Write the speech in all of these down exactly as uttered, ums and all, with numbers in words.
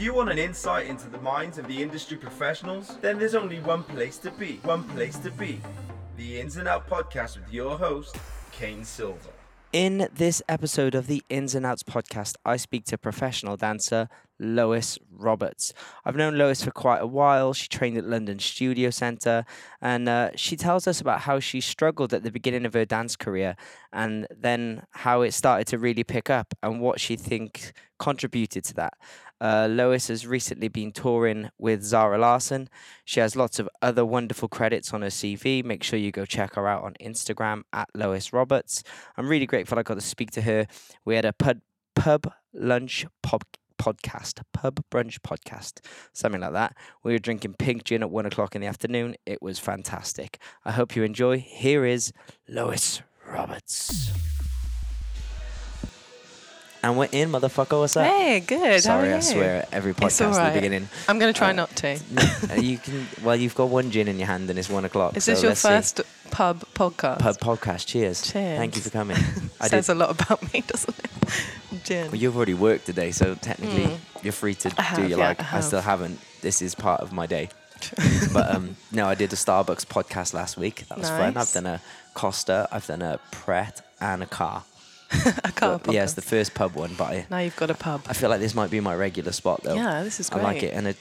you want an insight into the minds of the industry professionals, then there's only one place to be. One place to be. The Ins and Out Podcast with your host, Kane Silver. In this episode of the Ins and Outs podcast, I speak to professional dancer Lois Roberts. I've known Lois for quite a while. She trained at London Studio Center, and uh, she tells us about how she struggled at the beginning of her dance career and then how it started to really pick up and what she thinks contributed to that. Uh, Lois has recently been touring with Zara Larson. She has lots of other wonderful credits on her C V. Make sure you go check her out on Instagram at Lois Roberts. I'm really grateful I got to speak to her. We had a pub, pub lunch pub, podcast, pub brunch podcast, something like that. We were drinking pink gin at one o'clock in the afternoon. It was fantastic. I hope you enjoy. Here is Lois Roberts. And we're in, motherfucker. What's up? Hey, good. Sorry, how are you? I swear at every podcast right. At the beginning. I'm going to try uh, not to. you can. Well, you've got one gin in your hand and it's one o'clock. Is this so your first see. pub podcast? Pub podcast. Cheers. Cheers. Thank you for coming. I Says did. a lot about me, doesn't it? Gin. Well, you've already worked today, so technically mm. you're free to I do your yeah, like. I, I still haven't. This is part of my day. but um, no, I did a Starbucks podcast last week. That was nice. Fun. I've done a Costa. I've done a Pret and a car. I can't. But, yeah, it's the first pub one, but I, now you've got a pub. I feel like this might be my regular spot, though. Yeah, this is great. I like it, and a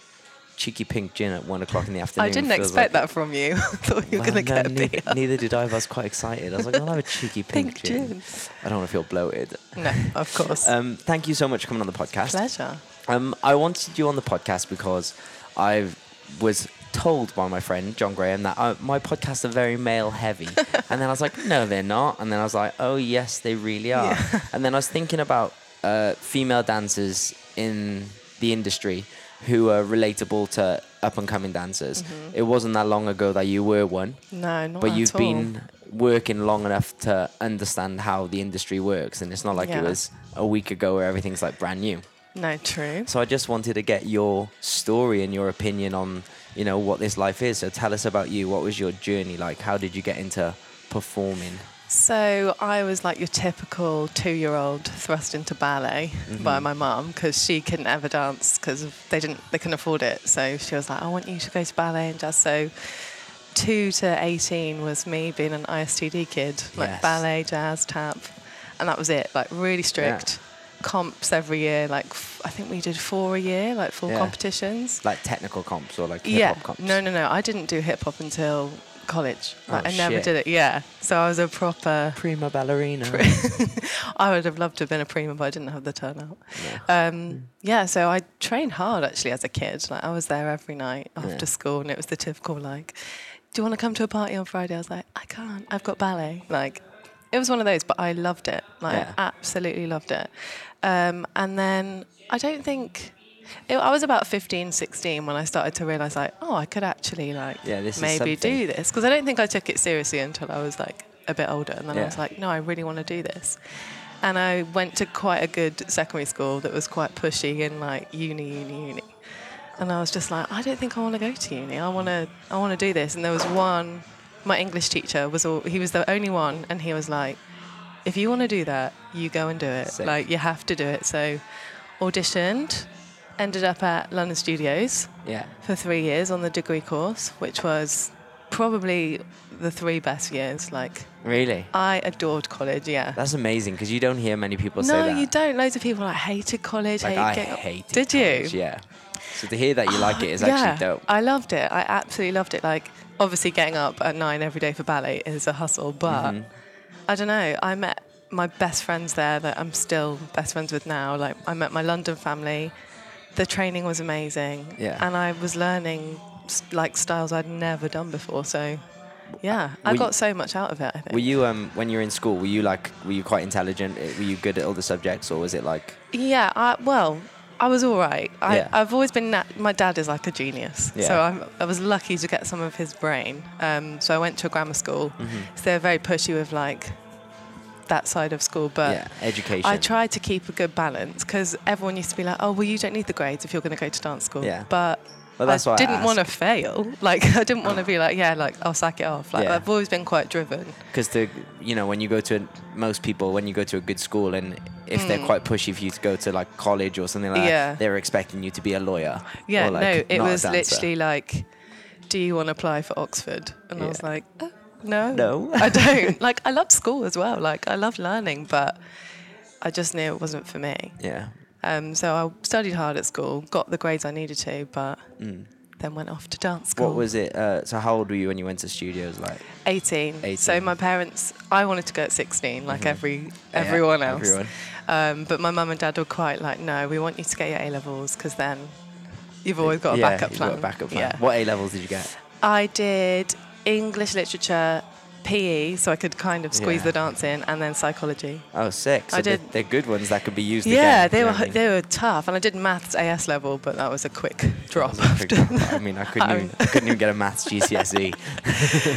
cheeky pink gin at one o'clock in the afternoon. I didn't expect like that from you. I thought you were well, going to no, get me. Neither, neither did I. I was quite excited. I was like, I'll have a cheeky pink, pink gin. gin. I don't want to feel bloated. No, of course. Um, thank you so much for coming on the podcast. Pleasure. Um, I wanted you on the podcast because I was told by my friend John Graham that I, my podcasts are very male heavy, and then I was like, no, they're not. And then I was like, oh yes, they really are. Yeah. And then I was thinking about uh, female dancers in the industry who are relatable to up and coming dancers. Mm-hmm. It wasn't that long ago that you were one. No, not but at you've all. been working long enough to understand how the industry works, and it's not like yeah. it was a week ago where everything's like brand new. No, true. So I just wanted to get your story and your opinion on, you know, what this life is. So tell us about you. What was your journey like? How did you get into performing? So I was like your typical two-year-old thrust into ballet mm-hmm. by my mum because she couldn't ever dance because they didn't they couldn't afford it. So she was like, I want you to go to ballet and jazz. So two to eighteen was me being an I S T D kid, like yes. ballet, jazz, tap, and that was it. Like really strict. Yeah. Comps every year, like f- I think we did four a year, like four yeah. competitions. Like technical comps or like hip hop yeah. comps? No, no, no. I didn't do hip hop until college. Like oh, I never shit. did it, yeah. So I was a proper prima ballerina. Pre- I would have loved to have been a prima, but I didn't have the turnout. Yeah. Um, mm. yeah, so I trained hard actually as a kid. Like I was there every night after yeah. school, and it was the typical, like, do you want to come to a party on Friday? I was like, I can't, I've got ballet. Like, it was one of those, but I loved it. Like, yeah. I absolutely loved it. Um, and then I don't think it, I was about fifteen, sixteen when I started to realise like, oh, I could actually like yeah, this maybe do this, because I don't think I took it seriously until I was like a bit older, and then yeah. I was like, no, I really want to do this. And I went to quite a good secondary school that was quite pushy in like uni, uni, uni, and I was just like, I don't think I want to go to uni. I want to, I want to do this. And there was one, my English teacher was all, he was the only one, and he was like, if you want to do that, you go and do it. Sick. Like, you have to do it. So, auditioned, ended up at London Studios yeah. for three years on the degree course, which was probably the three best years. Like, really? I adored college, yeah. That's amazing, because you don't hear many people no, say that. No, you don't. Loads of people like hated college. Like, hated I get- hated Did college, you? Yeah. So, to hear that you oh, like it is yeah. actually dope. I loved it. I absolutely loved it. Like, obviously, getting up at nine every day for ballet is a hustle, but... Mm-hmm. I don't know, I met my best friends there that I'm still best friends with now. Like, I met my London family. The training was amazing. Yeah. And I was learning, like, styles I'd never done before. So, yeah, were I got you, so much out of it, I think. Were you, um, when you were in school, were you, like, were you quite intelligent? Were you good at all the subjects, or was it, like... Yeah, I, well... I was all right. I, yeah. I've always been... Nat- my dad is like a genius. Yeah. So I'm, I was lucky to get some of his brain. Um, so I went to a grammar school. Mm-hmm. So they're very pushy with, like, that side of school. But yeah, education. I tried to keep a good balance because everyone used to be like, oh, well, you don't need the grades if you're going to go to dance school. Yeah. But well, that's I didn't want to fail. Like, I didn't want to be like, yeah, like, I'll sack it off. Like, yeah. I've always been quite driven. Because, you know, when you go to... A, most people, when you go to a good school and... if mm. they're quite pushy for you to go to like college or something like yeah. that, they're expecting you to be a lawyer. Yeah, like, no, it was literally like, do you want to apply for Oxford? And yeah. I was like, oh, no, no, I don't. Like, I loved school as well. Like, I loved learning, but I just knew it wasn't for me. Yeah. Um, so I studied hard at school, got the grades I needed to, but mm. then went off to dance school. What was it? Uh, so how old were you when you went to studios? Like eighteen. eighteen. So my parents, I wanted to go at sixteen, like mm-hmm. every everyone yeah, else. Everyone. Um, but my mum and dad were quite like, no, we want you to get your A-levels because then you've always got a yeah, backup plan. You've got a backup plan. Yeah. What A-levels did you get? I did English literature, P E, so I could kind of squeeze yeah. the dance in, and then psychology. Oh, sick. So I did, they're, they're good ones that could be used yeah, again. Yeah, they, they were tough. And I did maths A S level, but that was a quick drop. A quick drop. I mean, I couldn't, um, even, I couldn't even get a maths G C S E.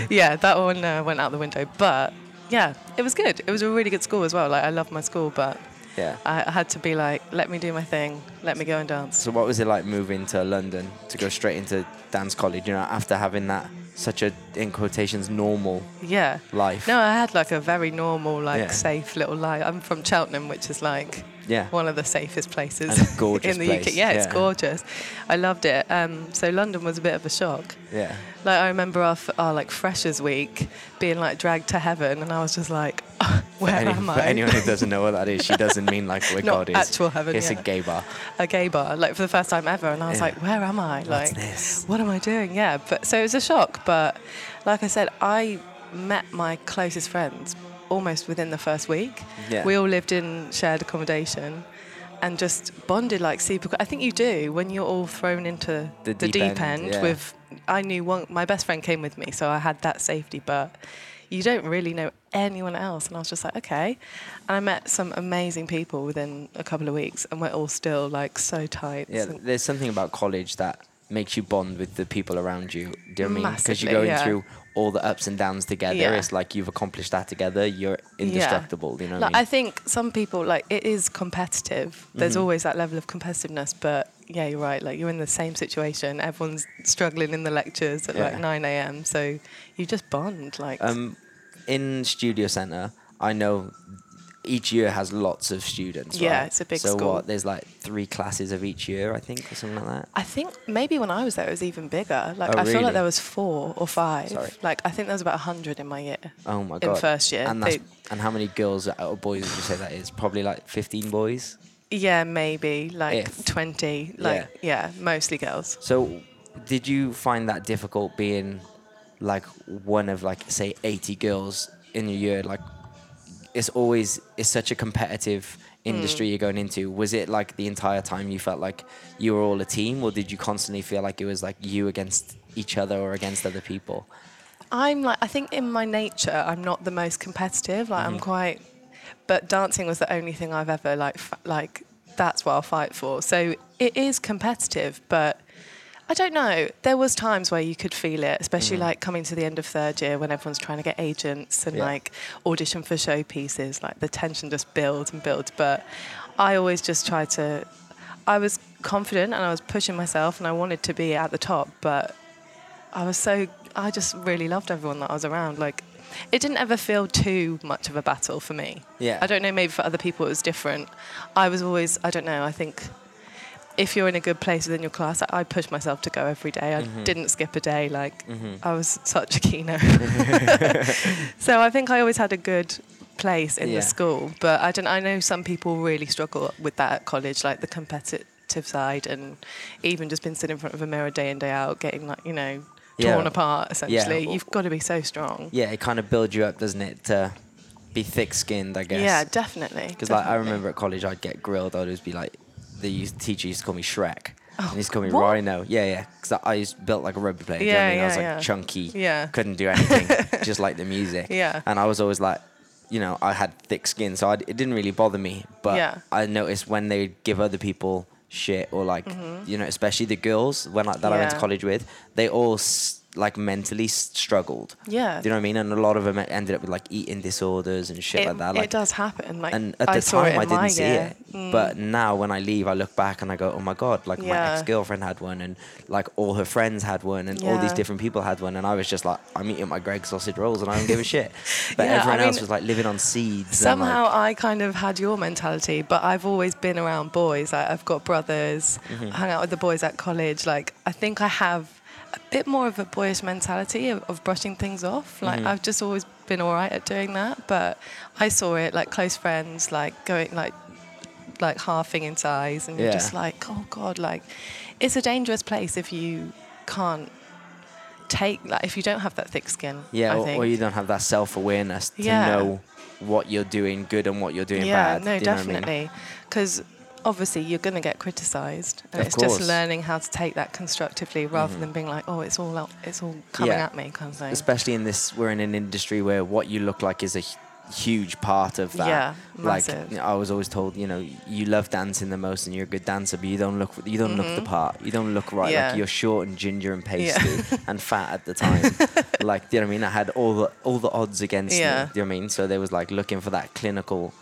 Yeah, that one uh, went out the window. But, yeah, it was good. It was a really good school as well. Like, I loved my school, but yeah. I had to be like, let me do my thing. Let me go and dance. So what was it like moving to London to go straight into dance college, you know, after having that such a, in quotations, normal yeah. life? No, I had like a very normal, like yeah. safe little life. I'm from Cheltenham, which is like yeah. one of the safest places in the place. U K. Yeah, yeah, it's gorgeous. I loved it. Um, so London was a bit of a shock. Yeah. Like I remember our, our like Freshers Week being like dragged to heaven, and I was just like, oh, where any, am I? For anyone who doesn't know what that is, she doesn't mean like where God is. Not actual heaven. It's yeah. a gay bar. A gay bar, like for the first time ever, and I was yeah. like, where am I? Like, what's this? What am I doing? Yeah, but so it was a shock. But like I said, I met my closest friends almost within the first week. Yeah. We all lived in shared accommodation and just bonded like super. I think you do when you're all thrown into the, the deep, deep end. end yeah. With I knew one. My best friend came with me, so I had that safety. But you don't really know anyone else, and I was just like, okay. And I met some amazing people within a couple of weeks, and we're all still like so tight. Yeah, there's something about college that makes you bond with the people around you. Do you know what I mean? Because you're going yeah. through all the ups and downs together. Yeah. It's like you've accomplished that together. You're indestructible. Yeah. You know what like, I mean? I think some people, like, it is competitive. There's mm-hmm. always that level of competitiveness. But, yeah, you're right. Like, you're in the same situation. Everyone's struggling in the lectures at, yeah. like, nine a.m. So you just bond. Like, um, in Studio Centre, I know each year has lots of students, yeah, right? It's a big so school. So what, there's like three classes of each year, I think, or something like that? I think maybe when I was there, it was even bigger. Like, oh, I really? feel like there was four or five. Sorry. Like, I think there was about one hundred in my year. Oh, my God. In first year. And, that's, and how many girls or boys would you say that is? Probably like fifteen boys? Yeah, maybe. Like if. twenty. Like, yeah. yeah, mostly girls. So did you find that difficult being like one of like, say, eighty girls in a year, like, it's always, it's such a competitive industry mm. you're going into. Was it like the entire time you felt like you were all a team, or did you constantly feel like it was like you against each other or against other people? I'm like, I think in my nature, I'm not the most competitive. Like mm-hmm. I'm quite, but dancing was the only thing I've ever like, f- like that's what I'll fight for. So it is competitive, but I don't know. There was times where you could feel it, especially mm-hmm. like coming to the end of third year when everyone's trying to get agents and yeah. like audition for showpieces. Like the tension just builds and builds. But I always just tried to. I was confident and I was pushing myself and I wanted to be at the top. But I was so. I just really loved everyone that I was around. Like it didn't ever feel too much of a battle for me. Yeah. I don't know. Maybe for other people it was different. I was always. I don't know. I think. If you're in a good place within your class, I pushed myself to go every day. I mm-hmm. didn't skip a day. Like mm-hmm. I was such a keener. So I think I always had a good place in yeah. the school. But I don't. I know some people really struggle with that at college, like the competitive side, and even just being sitting in front of a mirror day in day out, getting like you know yeah. torn apart. Essentially, yeah. you've got to be so strong. Yeah, it kind of builds you up, doesn't it? To be thick-skinned, I guess. Yeah, definitely. Because like I remember at college, I'd get grilled. I'd always be like. The teacher used to call me Shrek. Oh, and he's called me what? Rhino. Yeah, yeah. Because I was built like a rugby player. Yeah, you know what I mean? Yeah, I was like yeah. chunky. Yeah. Couldn't do anything. Just like the music. Yeah. And I was always like, you know, I had thick skin, so I'd, it didn't really bother me. But yeah. I noticed when they give other people shit or like, mm-hmm. you know, especially the girls when I, that yeah. I went to college with, they all s- like mentally struggled. Yeah. Do you know what I mean? And a lot of them ended up with like eating disorders and shit it, like that. Like, it does happen. Like, and at I the time I didn't see year. it. Mm. But now when I leave, I look back and I go, oh my God, like yeah. my ex-girlfriend had one and like all her friends had one and yeah. all these different people had one. And I was just like, I'm eating my Greggs sausage rolls and I don't give a shit. But yeah, everyone I mean, else was like living on seeds. Somehow and, like, I kind of had your mentality, but I've always been around boys. Like, I've got brothers, mm-hmm. hung out with the boys at college. Like I think I have a bit more of a boyish mentality of, of brushing things off. Like mm-hmm. I've just always been all right at doing that, but I saw it like close friends, like going like, like halving in size, and yeah. you're just like, oh God, like it's a dangerous place if you can't take, like if you don't have that thick skin. Yeah, I or, think. or you don't have that self-awareness to yeah. know what you're doing good and what you're doing yeah, bad. Yeah, no, do definitely, because. You know obviously you're going to get criticised and of it's course. Just learning how to take that constructively rather mm-hmm. than being like, oh, it's all out, it's all coming yeah. at me kind of thing. Especially in this, we're in an industry where what you look like is a huge part of that. Yeah, massive. Like I was always told, you know, you love dancing the most and you're a good dancer, but you don't look you don't mm-hmm. look the part. You don't look right. Yeah. Like you're short and ginger and pasty yeah. and fat at the time. Like, do you know what I mean? I had all the all the odds against yeah. me. Do you know what I mean? So there was like looking for that clinical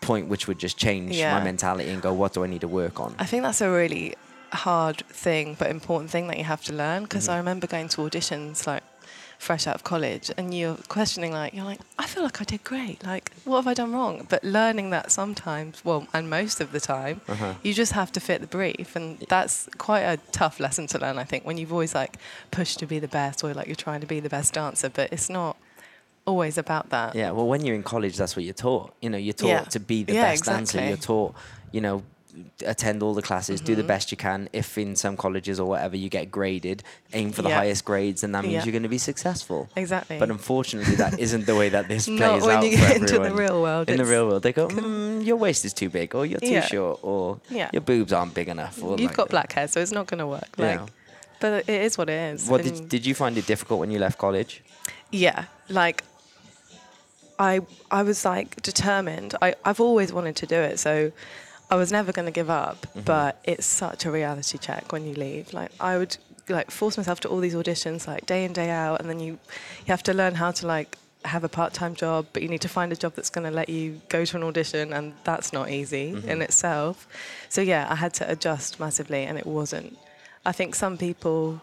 point which would just change yeah. my mentality and go, what do I need to work on? I think that's a really hard thing but important thing that you have to learn, because mm-hmm. I remember going to auditions like fresh out of college and you're questioning, like, you're like, I feel like I did great, like what have I done wrong? But learning that sometimes, well, and most of the time uh-huh. you just have to fit the brief, and that's quite a tough lesson to learn, I think, when you've always like pushed to be the best or like you're trying to be the best dancer, but it's not always about that. Yeah, well, when you're in college, that's what you're taught. You know, you're taught yeah. to be the yeah, best exactly. dancer. You're taught, you know, attend all the classes, mm-hmm. do the best you can. If in some colleges or whatever you get graded, aim for yeah. the highest grades, and that means yeah. you're going to be successful. Exactly. But unfortunately, that isn't the way that this plays out for everyone. Not when you get into the real world. In the real world, they go, mm, your waist is too big, or you're too yeah. short, or yeah. your boobs aren't big enough. Or You've like got black hair, so it's not going to work. Like, yeah. But it is what it is. What did, did you find it difficult when you left college? Yeah, like... I I was like determined. I, I've always wanted to do it, so I was never going to give up. Mm-hmm. But it's such a reality check when you leave. Like I would like force myself to all these auditions, like day in day out, and then you you have to learn how to like have a part time job, but you need to find a job that's going to let you go to an audition, and that's not easy mm-hmm. in itself. So yeah, I had to adjust massively, and it wasn't. I think some people,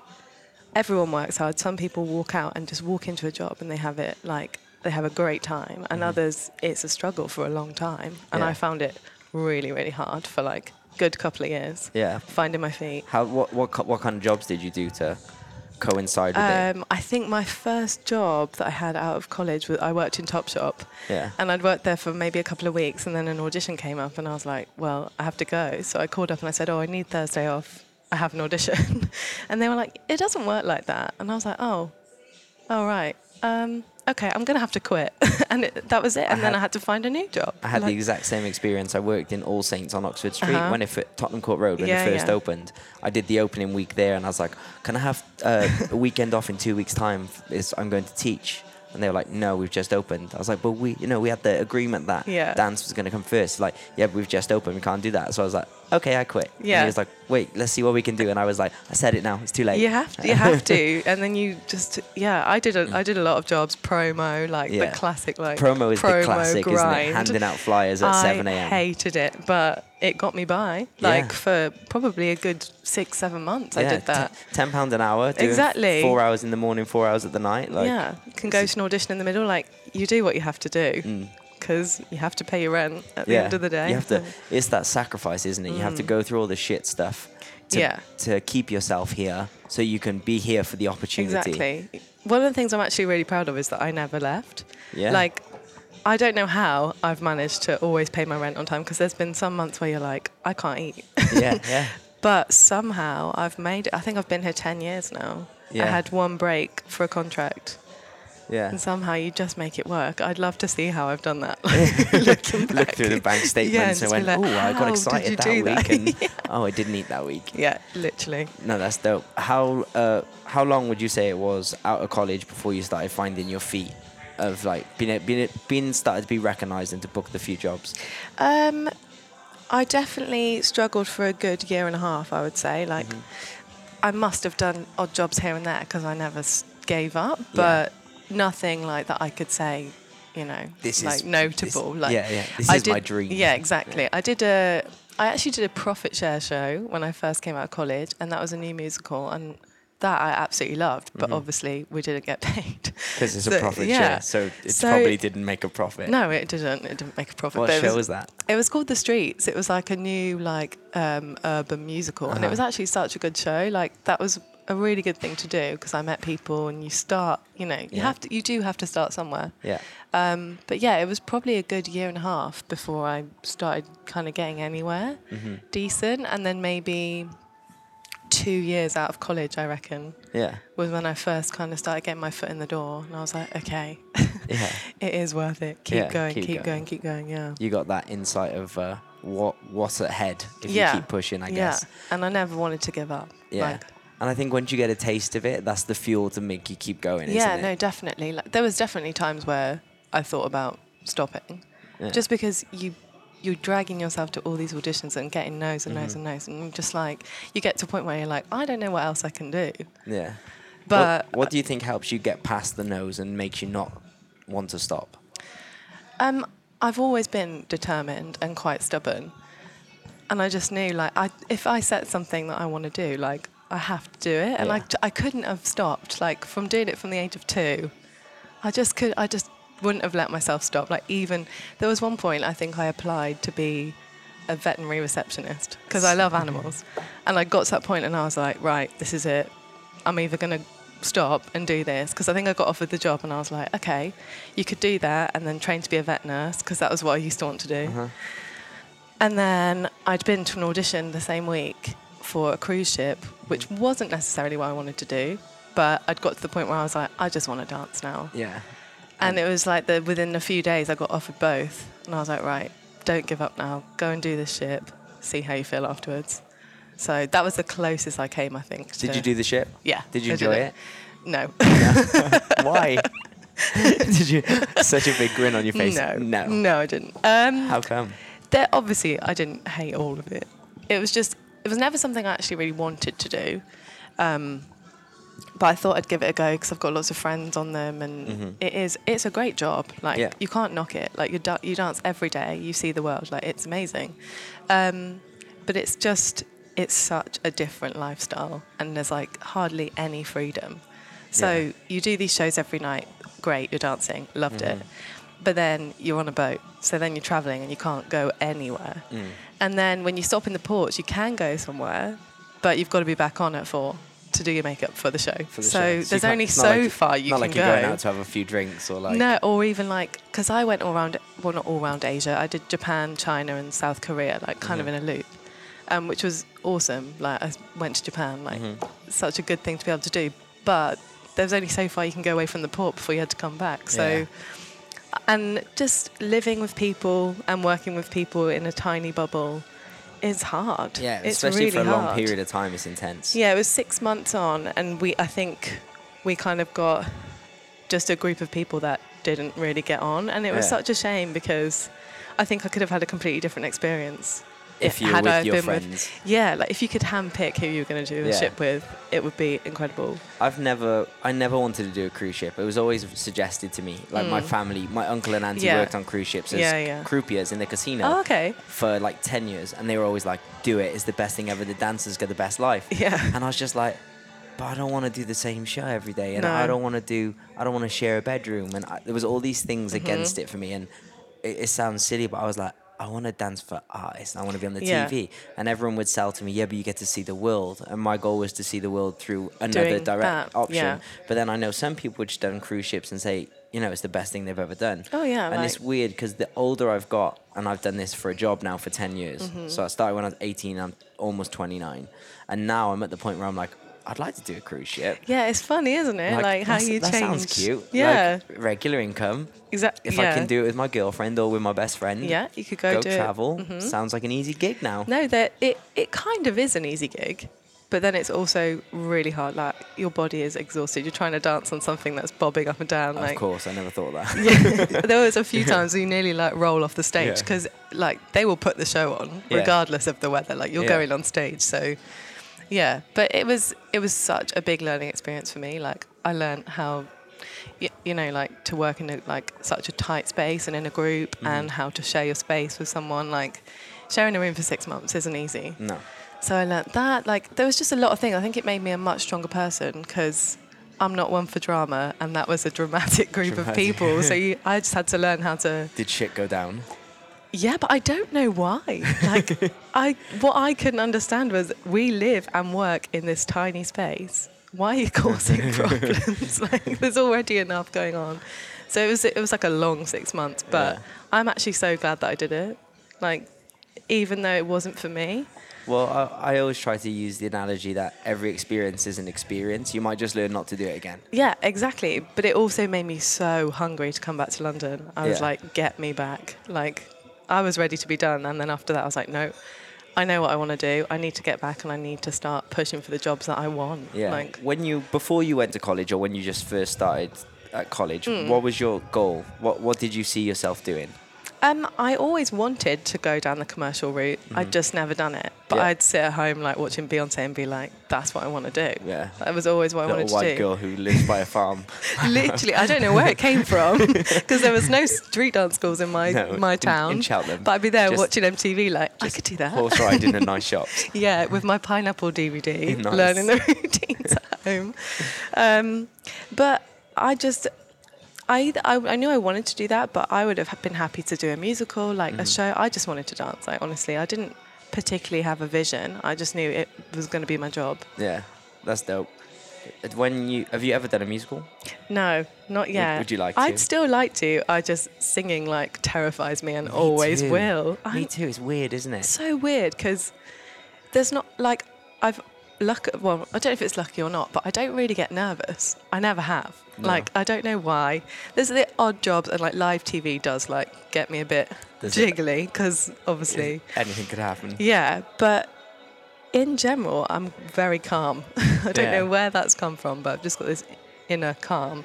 everyone works hard. Some people walk out and just walk into a job and they have it like. They have a great time, and mm-hmm. others it's a struggle for a long time, and yeah. I found it really really hard for like a good couple of years yeah finding my feet. How what what, what kind of jobs did you do to coincide with um, it? I think my first job that I had out of college was I worked in Topshop yeah and I'd worked there for maybe a couple of weeks, and then an audition came up and I was like, well, I have to go. So I called up and I said, oh, I need Thursday off, I have an audition. And they were like, it doesn't work like that. And I was like, oh all right um okay, I'm going to have to quit. And it, that was it. And I then had, I had to find a new job. I had like, the exact same experience. I worked in All Saints on Oxford Street, uh-huh. when it f- Tottenham Court Road, when yeah, it first yeah. opened. I did the opening week there, and I was like, can I have uh, a weekend off in two weeks' time? It's, I'm going to teach. And they were like, no, we've just opened. I was like, but we, you know, we had the agreement that yeah. dance was going to come first. Like, yeah, but we've just opened. We can't do that. So I was like, okay, I quit. Yeah. And he was like, wait, let's see what we can do. And I was like, I said it now. It's too late. You have to. You have to. And then you just, yeah, I did a, I did a lot of jobs, promo, like yeah. the classic, like promo is promo the classic, grind. Isn't it? Handing out flyers at seven a.m. I hated it, but it got me by. Like yeah. for probably a good six, seven months, yeah, I did that. T- Ten pound an hour. Doing exactly. Four hours in the morning, four hours at the night. Like, yeah. You can go to an audition in the middle. Like you do what you have to do. Mm. Because you have to pay your rent at the yeah. end of the day. You have to. It's that sacrifice, isn't it? Mm. You have to go through all the shit stuff to, yeah. to keep yourself here so you can be here for the opportunity. Exactly. One of the things I'm actually really proud of is that I never left. Yeah. Like, I don't know how I've managed to always pay my rent on time, because there's been some months where you're like, I can't eat. Yeah, yeah. But somehow I've made it. I think I've been here ten years now. Yeah. I had one break for a contract. Yeah. And somehow you just make it work. I'd love to see how I've done that. Looking back. Look through the bank statements yeah, and, and went, like, oh, I got excited that week. That? And, yeah. oh, I didn't eat that week. Yeah, literally. No, that's dope. How uh, how long would you say it was out of college before you started finding your feet of like being being being started to be recognised and to book the few jobs? Um, I definitely struggled for a good year and a half, I would say. Like, mm-hmm. I must have done odd jobs here and there because I never. St- gave up, but yeah. nothing like that I could say, you know, this like is, notable. This, like, yeah, yeah. This I is did, my dream. Yeah, exactly. Yeah. I did a, I actually did a profit share show when I first came out of college, and that was a new musical, and that I absolutely loved, but mm-hmm. obviously we didn't get paid. Because it's so, a profit yeah. share, so it so, probably didn't make a profit. No, it didn't. It didn't make a profit. What show was, was that? It was called The Streets. It was like a new like um, urban musical, uh-huh. and it was actually such a good show. Like that was a really good thing to do because I met people, and you start, you know, you yeah. have to, you do have to start somewhere. Yeah. Um, but yeah, it was probably a good year and a half before I started kind of getting anywhere mm-hmm. decent, and then maybe two years out of college, I reckon, yeah, was when I first kind of started getting my foot in the door, and I was like, okay, yeah, it is worth it. Keep yeah, going, keep, keep going. going, keep going. Yeah, you got that insight of uh, what what's ahead if yeah. you keep pushing, I guess. Yeah, and I never wanted to give up. Yeah, like, and I think once you get a taste of it, that's the fuel to make you keep going. Yeah, isn't it? No, definitely. Like, there was definitely times where I thought about stopping, yeah. just because you. you're dragging yourself to all these auditions and getting no's and mm-hmm. no's and no's, and you're just like, you get to a point where you're like, I don't know what else I can do. Yeah. But what, what do you think helps you get past the no's and makes you not want to stop? Um, I've always been determined and quite stubborn, and I just knew like, I, if I set something that I want to do, like I have to do it, and yeah. I, I couldn't have stopped. Like from doing it from the age of two, I just could, I just. wouldn't have let myself stop. Like even there was one point I think I applied to be a veterinary receptionist because I love animals, and I got to that point and I was like, right, this is it. I'm either going to stop and do this, because I think I got offered the job and I was like, okay, you could do that and then train to be a vet nurse, because that was what I used to want to do. Uh-huh. And then I'd been to an audition the same week for a cruise ship, which wasn't necessarily what I wanted to do, but I'd got to the point where I was like, I just want to dance now. Yeah. And it was like the, within a few days, I got offered both. And I was like, right, don't give up now. Go and do this ship. See how you feel afterwards. So that was the closest I came, I think. Did to, you do the ship? Yeah. Did you I enjoy did it. it? No. no. Why? Did you? Such a big grin on your face. No. No, no I didn't. Um, how come? There, obviously, I didn't hate all of it. It was just, it was never something I actually really wanted to do. Um But I thought I'd give it a go because I've got lots of friends on them, and mm-hmm. it is—it's a great job. Like yeah. you can't knock it. Like you, da- you dance every day. You see the world. Like it's amazing. Um, but it's just—it's such a different lifestyle, and there's like hardly any freedom. So yeah. you do these shows every night. Great, you're dancing. Loved mm-hmm. it. But then you're on a boat, so then you're traveling and you can't go anywhere. Mm. And then when you stop in the ports, you can go somewhere, but you've got to be back on at four. To do your makeup for the show. For the so show. So there's only so like, far you can go. Not like you're go. going out to have a few drinks or like... No, or even like... Because I went all around... Well, not all around Asia. I did Japan, China and South Korea, like kind mm-hmm. of in a loop, um, which was awesome. Like I went to Japan, like mm-hmm. such a good thing to be able to do. But there's only so far you can go away from the port before you had to come back. So, yeah. And just living with people and working with people in a tiny bubble... It's hard. Yeah, it's especially really for a long hard. period of time, it's intense. Yeah, it was six months on, and we I think we kind of got just a group of people that didn't really get on, and it yeah. was such a shame because I think I could have had a completely different experience if you were with I your friends. With, yeah, like if you could handpick who you were going to do the yeah. ship with, it would be incredible. I've never, I never wanted to do a cruise ship. It was always suggested to me. Like mm. my family, my uncle and auntie yeah. worked on cruise ships as yeah, yeah. croupiers in the casino oh, okay. for like ten years. And they were always like, do it. It's the best thing ever. The dancers get the best life. Yeah. And I was just like, but I don't want to do the same show every day. And no. I don't want to do, I don't want to share a bedroom. And I, there was all these things mm-hmm. against it for me. And it, it sounds silly, but I was like, I want to dance for artists. I want to be on the yeah. T V. And everyone would sell to me, yeah, but you get to see the world. And my goal was to see the world through another Doing direct that, option. Yeah. But then I know some people which done cruise ships and say, you know, it's the best thing they've ever done. Oh, yeah. And like, it's weird because the older I've got, and I've done this for a job now for ten years. Mm-hmm. So I started when I was eighteen, I'm almost twenty-nine. And now I'm at the point where I'm like, I'd like to do a cruise ship. Yeah, it's funny, isn't it? Like, like how you change. That sounds cute. Yeah. Like, regular income. Exactly. If yeah. I can do it with my girlfriend or with my best friend. Yeah, you could go, go do travel. It. Mm-hmm. Sounds like an easy gig now. No, that it it kind of is an easy gig, but then it's also really hard. Like your body is exhausted. You're trying to dance on something that's bobbing up and down. Of like, course, I never thought that. Yeah. There was a few times we nearly like roll off the stage because yeah. like they will put the show on yeah. regardless of the weather. Like you're yeah. going on stage, so. Yeah, but it was it was such a big learning experience for me. Like, I learned how, y- you know, like to work in a, like such a tight space and in a group, mm-hmm. and how to share your space with someone. Like, sharing a room for six months isn't easy. No. So I learned that. Like, there was just a lot of things. I think it made me a much stronger person because I'm not one for drama, and that was a dramatic group dramatic. of people. So you, I just had to learn how to. Did shit go down? Yeah, but I don't know why. Like, I what I couldn't understand was we live and work in this tiny space. Why are you causing problems? Like, there's already enough going on. So it was it was like a long six months. But yeah. I'm actually so glad that I did it. Like, even though it wasn't for me. Well, I, I always try to use the analogy that every experience is an experience. You might just learn not to do it again. Yeah, exactly. But it also made me so hungry to come back to London. I was yeah. like, get me back. Like, I was ready to be done, and then after that I was like, no, I know what I want to do. I need to get back and I need to start pushing for the jobs that I want. Yeah. Like, when you before you went to college, or when you just first started at college, mm. what was your goal? What what did you see yourself doing? Um, I always wanted to go down the commercial route. Mm-hmm. I'd just never done it. But yeah. I'd sit at home like watching Beyonce and be like, that's what I want to do. Yeah. That was always what Little I wanted to do. Little white girl who lives by a farm. Literally. I don't know where it came from because there was no street dance schools in my, no, my town. In, in Cheltenham. But I'd be there just, watching M T V like, I could do that. Horse riding in a nice shop. Yeah, with my pineapple D V D. Nice. Learning the routines at home. Um, but I just... I, I I knew I wanted to do that, but I would have been happy to do a musical, like mm-hmm. a show. I just wanted to dance. Like, honestly, I didn't particularly have a vision. I just knew it was going to be my job. Yeah, that's dope. When you have you ever done a musical? No, not yet. Would, would you like to? I'd still like to. I just singing like terrifies me, and me always too. will. I, me too. It's weird, isn't it? It's so weird because there's not like I've. Luck. Well, I don't know if it's lucky or not, but I don't really get nervous. I never have. No. Like, I don't know why. There's the odd jobs, and like live T V does like get me a bit does jiggly because obviously anything could happen. Yeah, but in general, I'm very calm. I don't yeah. know where that's come from, but I've just got this inner calm.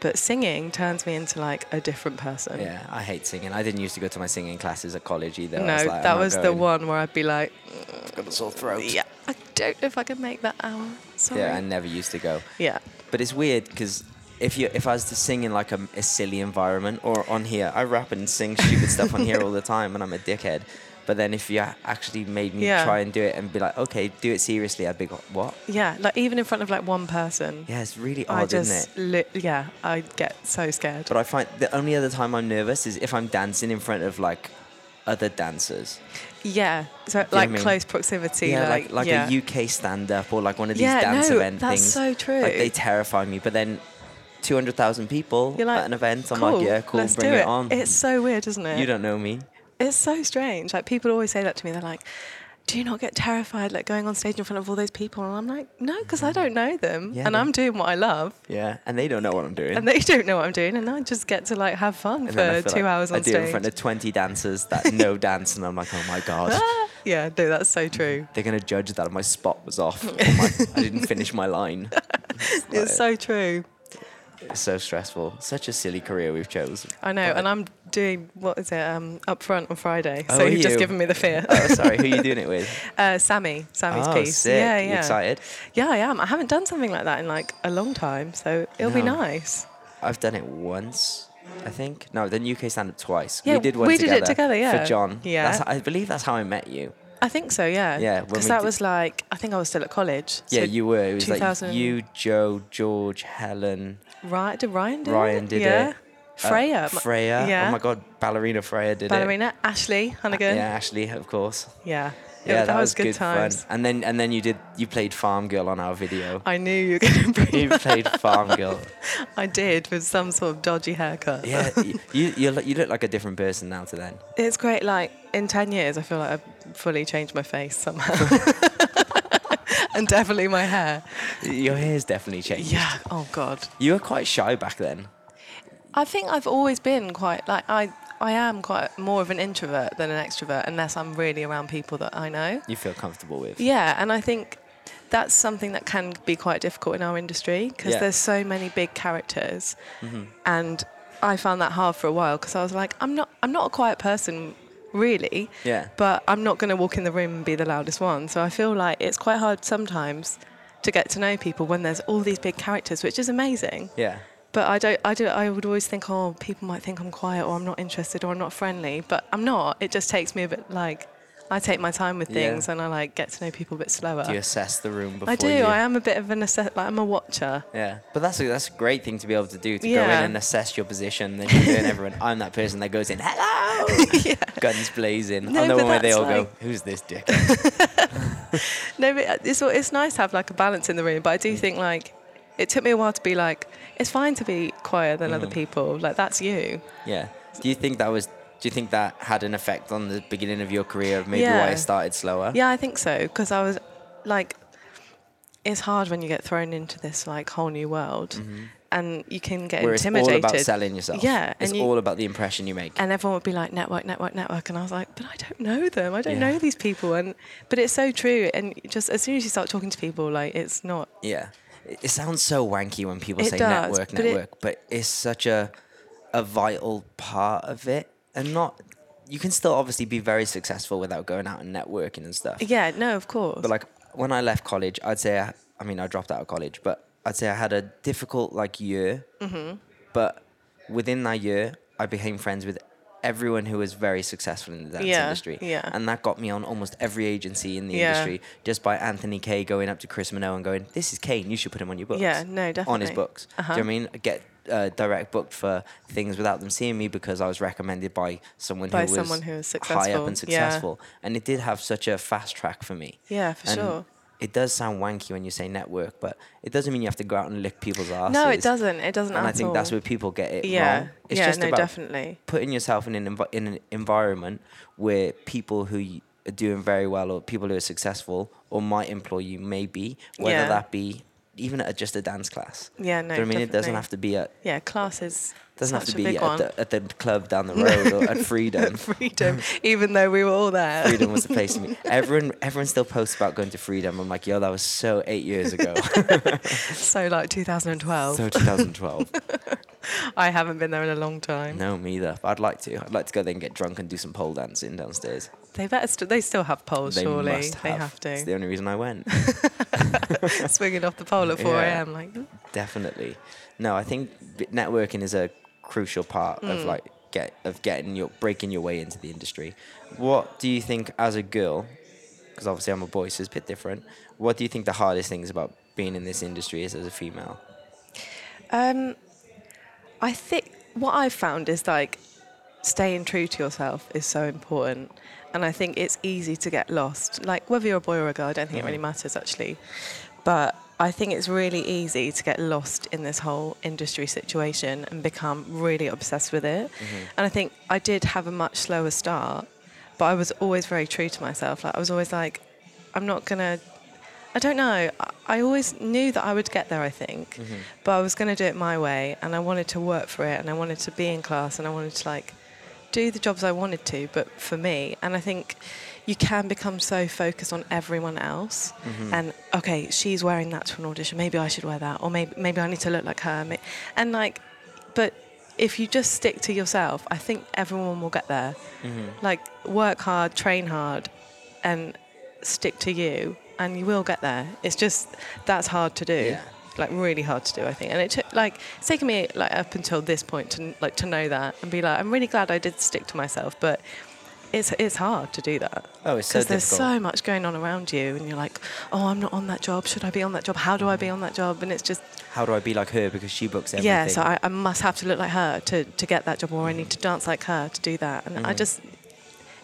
But singing turns me into like a different person. Yeah, I hate singing. I didn't used to go to my singing classes at college either. No, was like, that was going. the one where I'd be like, mm, I've got a sore throat. Yeah, I don't know if I can make that hour. Sorry. Yeah, I never used to go. Yeah. But it's weird because if you if I was to sing in like a, a silly environment or on here, I rap and sing stupid stuff on here all the time, and I'm a dickhead. But then if you actually made me yeah. try and do it and be like, okay, do it seriously, I'd be like, what? Yeah, like even in front of like one person. Yeah, it's really odd, I just, isn't it? Li- yeah, I get so scared. But I find the only other time I'm nervous is if I'm dancing in front of like other dancers. Yeah, so like you know close I mean? proximity. Yeah, like like, like yeah. a U K stand-up or like one of these yeah, dance no, event that's things. That's so true. Like, they terrify me, but then... two hundred thousand people like, at an event, I'm cool, like, yeah, cool, let's bring do it. it on. It's so weird, isn't it? You don't know me. It's so strange. Like, people always say that to me. They're like, do you not get terrified, like, going on stage in front of all those people? And I'm like, no, because I don't know them. Yeah, and I'm doing what I love. Yeah, and they don't know what I'm doing. And they don't know what I'm doing. And I just get to, like, have fun and for two like hours on stage. I do it in front of twenty dancers that know dance, and I'm like, oh, my God. Yeah, no, that's so true. They're going to judge that my spot was off. Or my, I didn't finish my line. It's like, so true. It's so stressful. Such a silly career we've chosen. I know, but and I'm doing, what is it, um, up front on Friday. So oh, you've you? just given me the fear. Oh, sorry. Who are you doing it with? Uh, Sammy. Sammy's oh, piece. Sick. Yeah, yeah. You excited? Yeah, I am. I haven't done something like that in, like, a long time, so it'll no. be nice. I've done it once, I think. No, then U K stand-up twice. Yeah, we did one we together. We did it together, yeah. For John. Yeah. That's, I believe that's how I met you. I think so, yeah. Yeah, because that was like I think I was still at college. Yeah, so you were. It was like you, Joe, George, Helen. Right? Did Ryan do it? Ryan did yeah. it. Freya. Uh, Freya. Yeah. Oh my God, ballerina Freya did ballerina. it. Ballerina Ashley Hunnigan. Uh, yeah, Ashley, of course. Yeah. Yeah, that, that was, was good, good times. Fun. And then and then you did you played Farm Girl on our video. I knew you were going to bring. You played Farm Girl. I did, with some sort of dodgy haircut. Yeah, you you look, you look like a different person now to then. It's great. Like in ten years, I feel like I've fully changed my face somehow, and definitely my hair. Your hair's definitely changed. Yeah. Oh God. You were quite shy back then. I think I've always been quite like I. I am quite more of an introvert than an extrovert unless I'm really around people that I know. You feel comfortable with. Yeah, and I think that's something that can be quite difficult in our industry because yeah. there's so many big characters. Mm-hmm. And I found that hard for a while because I was like, I'm not I'm not a quiet person really. Yeah. But I'm not going to walk in the room and be the loudest one. So I feel like it's quite hard sometimes to get to know people when there's all these big characters, which is amazing. Yeah. But I don't, I don't, I would always think, oh, people might think I'm quiet or I'm not interested or I'm not friendly, but I'm not. It just takes me a bit, like, I take my time with things yeah. and I, like, get to know people a bit slower. Do you assess the room before I do. You... I am a bit of an assess... Like, I'm a watcher. Yeah. But that's a, that's a great thing to be able to do, to yeah. go in and assess your position. Then you and everyone, I'm that person that goes in, hello! yeah. Guns blazing. No, I'm the one where they all like... go, who's this dick? No, but it's, it's nice to have, like, a balance in the room. But I do mm. think, like, it took me a while to be like, it's fine to be quieter than mm. other people. Like, that's you. Yeah. Do you think that was... Do you think that had an effect on the beginning of your career, maybe yeah. why it started slower? Yeah, I think so, because I was, like, it's hard when you get thrown into this, like, whole new world, mm-hmm. and you can get Where intimidated. It's all about selling yourself. Yeah. It's you, all about the impression you make. And everyone would be like, network, network, network, and I was like, but I don't know them, I don't yeah. know these people, and but it's so true, and just as soon as you start talking to people, like, it's not... Yeah. It, it sounds so wanky when people say does, network, but network, it, but it's such a a vital part of it. And not, you can still obviously be very successful without going out and networking and stuff. Yeah, no, of course. But like when I left college, I'd say, I, I mean, I dropped out of college, but I'd say I had a difficult like year. Mm-hmm. But within that year, I became friends with everyone who was very successful in the dance yeah, industry. Yeah. And that got me on almost every agency in the yeah. industry, just by Anthony Kaye going up to Chris Minow and going, this is Kane, you should put him on your books. Yeah, no, definitely. On his books. Uh-huh. Do you know what I mean? Get uh, direct booked for things without them seeing me because I was recommended by someone, by who, someone was who was successful. High up and successful. Yeah. And it did have such a fast track for me. Yeah, for and sure. It does sound wanky when you say network, but it doesn't mean you have to go out and lick people's asses. No, it doesn't. It doesn't and at all. And I think all. that's where people get it yeah. wrong. It's yeah, just no, about definitely. putting yourself in an env- in an environment where people who are doing very well or people who are successful or might employ you maybe, whether yeah. that be even at just a dance class. Yeah, no, so, I mean, definitely. It doesn't have to be at... Yeah, classes... doesn't Such have to be at the, at the club down the road or at Freedom. At Freedom, even though we were all there. Freedom was the place to meet. Everyone, everyone still posts about going to Freedom. I'm like, yo, that was so eight years ago. So like two thousand twelve. So two thousand twelve. I haven't been there in a long time. No, me either. I'd like to. I'd like to go there and get drunk and do some pole dancing downstairs. They better. St- they still have poles, they surely. Must have. They have to. It's the only reason I went. Swinging off the pole at four a.m. Yeah, like. Definitely. No, I think networking is a crucial part mm. of like get of getting your breaking your way into the industry. What do you think as a girl, because obviously I'm a boy so it's a bit different, what do you think the hardest things about being in this industry is as a female? um I think what I've found is like staying true to yourself is so important, and I think it's easy to get lost, like whether you're a boy or a girl, I don't think mm. it really matters actually, but I think it's really easy to get lost in this whole industry situation and become really obsessed with it. Mm-hmm. And I think I did have a much slower start, but I was always very true to myself. Like I was always like, I'm not going to, I don't know. I, I always knew that I would get there, I think, mm-hmm. but I was going to do it my way, and I wanted to work for it, and I wanted to be in class, and I wanted to like do the jobs I wanted to, but for me. And I think you can become so focused on everyone else, mm-hmm. and okay, she's wearing that to an audition, maybe I should wear that, or maybe maybe I need to look like her, and like, but if you just stick to yourself, I think everyone will get there. Mm-hmm. Like work hard, train hard, and stick to you, and you will get there. It's just that's hard to do, yeah. like really hard to do, I think. And it took like it's taken me like up until this point to like to know that and be like, I'm really glad I did stick to myself, but. It's it's hard to do that. Oh, it's so difficult. Because there's so much going on around you, and you're like, oh, I'm not on that job. Should I be on that job? How do I be on that job? And it's just... How do I be like her because she books everything? Yeah, so I, I must have to look like her to, to get that job, or I need to dance like her to do that. And mm-hmm. I just...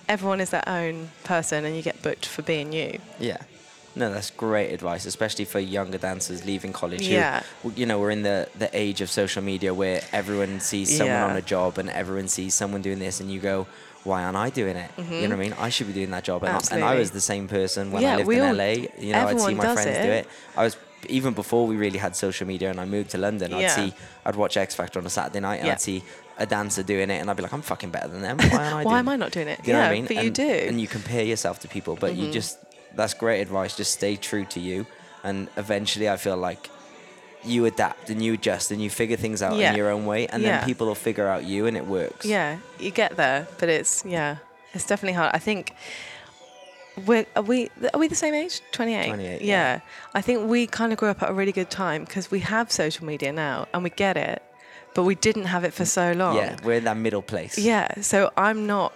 Everyone is their own person, and you get booked for being you. Yeah. No, that's great advice, especially for younger dancers leaving college. Yeah. Who, you know, we're in the, the age of social media where everyone sees someone yeah. on a job, and everyone sees someone doing this, and you go... Why aren't I doing it? Mm-hmm. You know what I mean? I should be doing that job. And, and I was the same person when yeah, I lived in all, L A. You know, I'd see my friends it. do it. I was even before we really had social media and I moved to London, yeah. I'd see I'd watch X Factor on a Saturday night and yeah. I'd see a dancer doing it and I'd be like, I'm fucking better than them. Why aren't I doing Why am I not doing it? You know yeah, what I mean? But and, you do. And you compare yourself to people, but mm-hmm. you just that's great advice. Just stay true to you, and eventually I feel like you adapt and you adjust and you figure things out yeah. in your own way, and yeah. then people will figure out you, and it works. Yeah, you get there, but it's yeah, It's definitely hard. I think we're, are we are we the same age? twenty-eight twenty-eight Yeah. yeah. I think we kind of grew up at a really good time because we have social media now and we get it, but we didn't have it for so long. Yeah, we're in that middle place. Yeah. So I'm not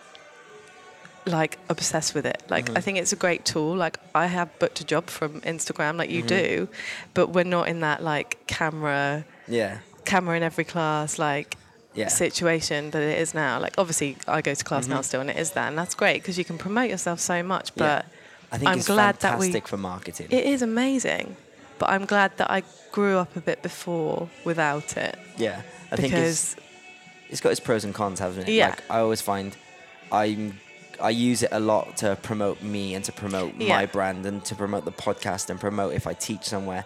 like obsessed with it. Like mm-hmm. I think it's a great tool. Like I have booked a job from Instagram, like you mm-hmm. do, but we're not in that like camera. Yeah. Camera in every class, like. Yeah. Situation that it is now. Like obviously I go to class mm-hmm. now still, and it is that, and that's great because you can promote yourself so much, but yeah. I think I'm it's glad fantastic that we, for marketing. It is amazing, but I'm glad that I grew up a bit before without it. Yeah, I think it's, it's got its pros and cons, hasn't it? Yeah. Like I always find I'm I use it a lot to promote me and to promote yeah. my brand and to promote the podcast and promote if I teach somewhere.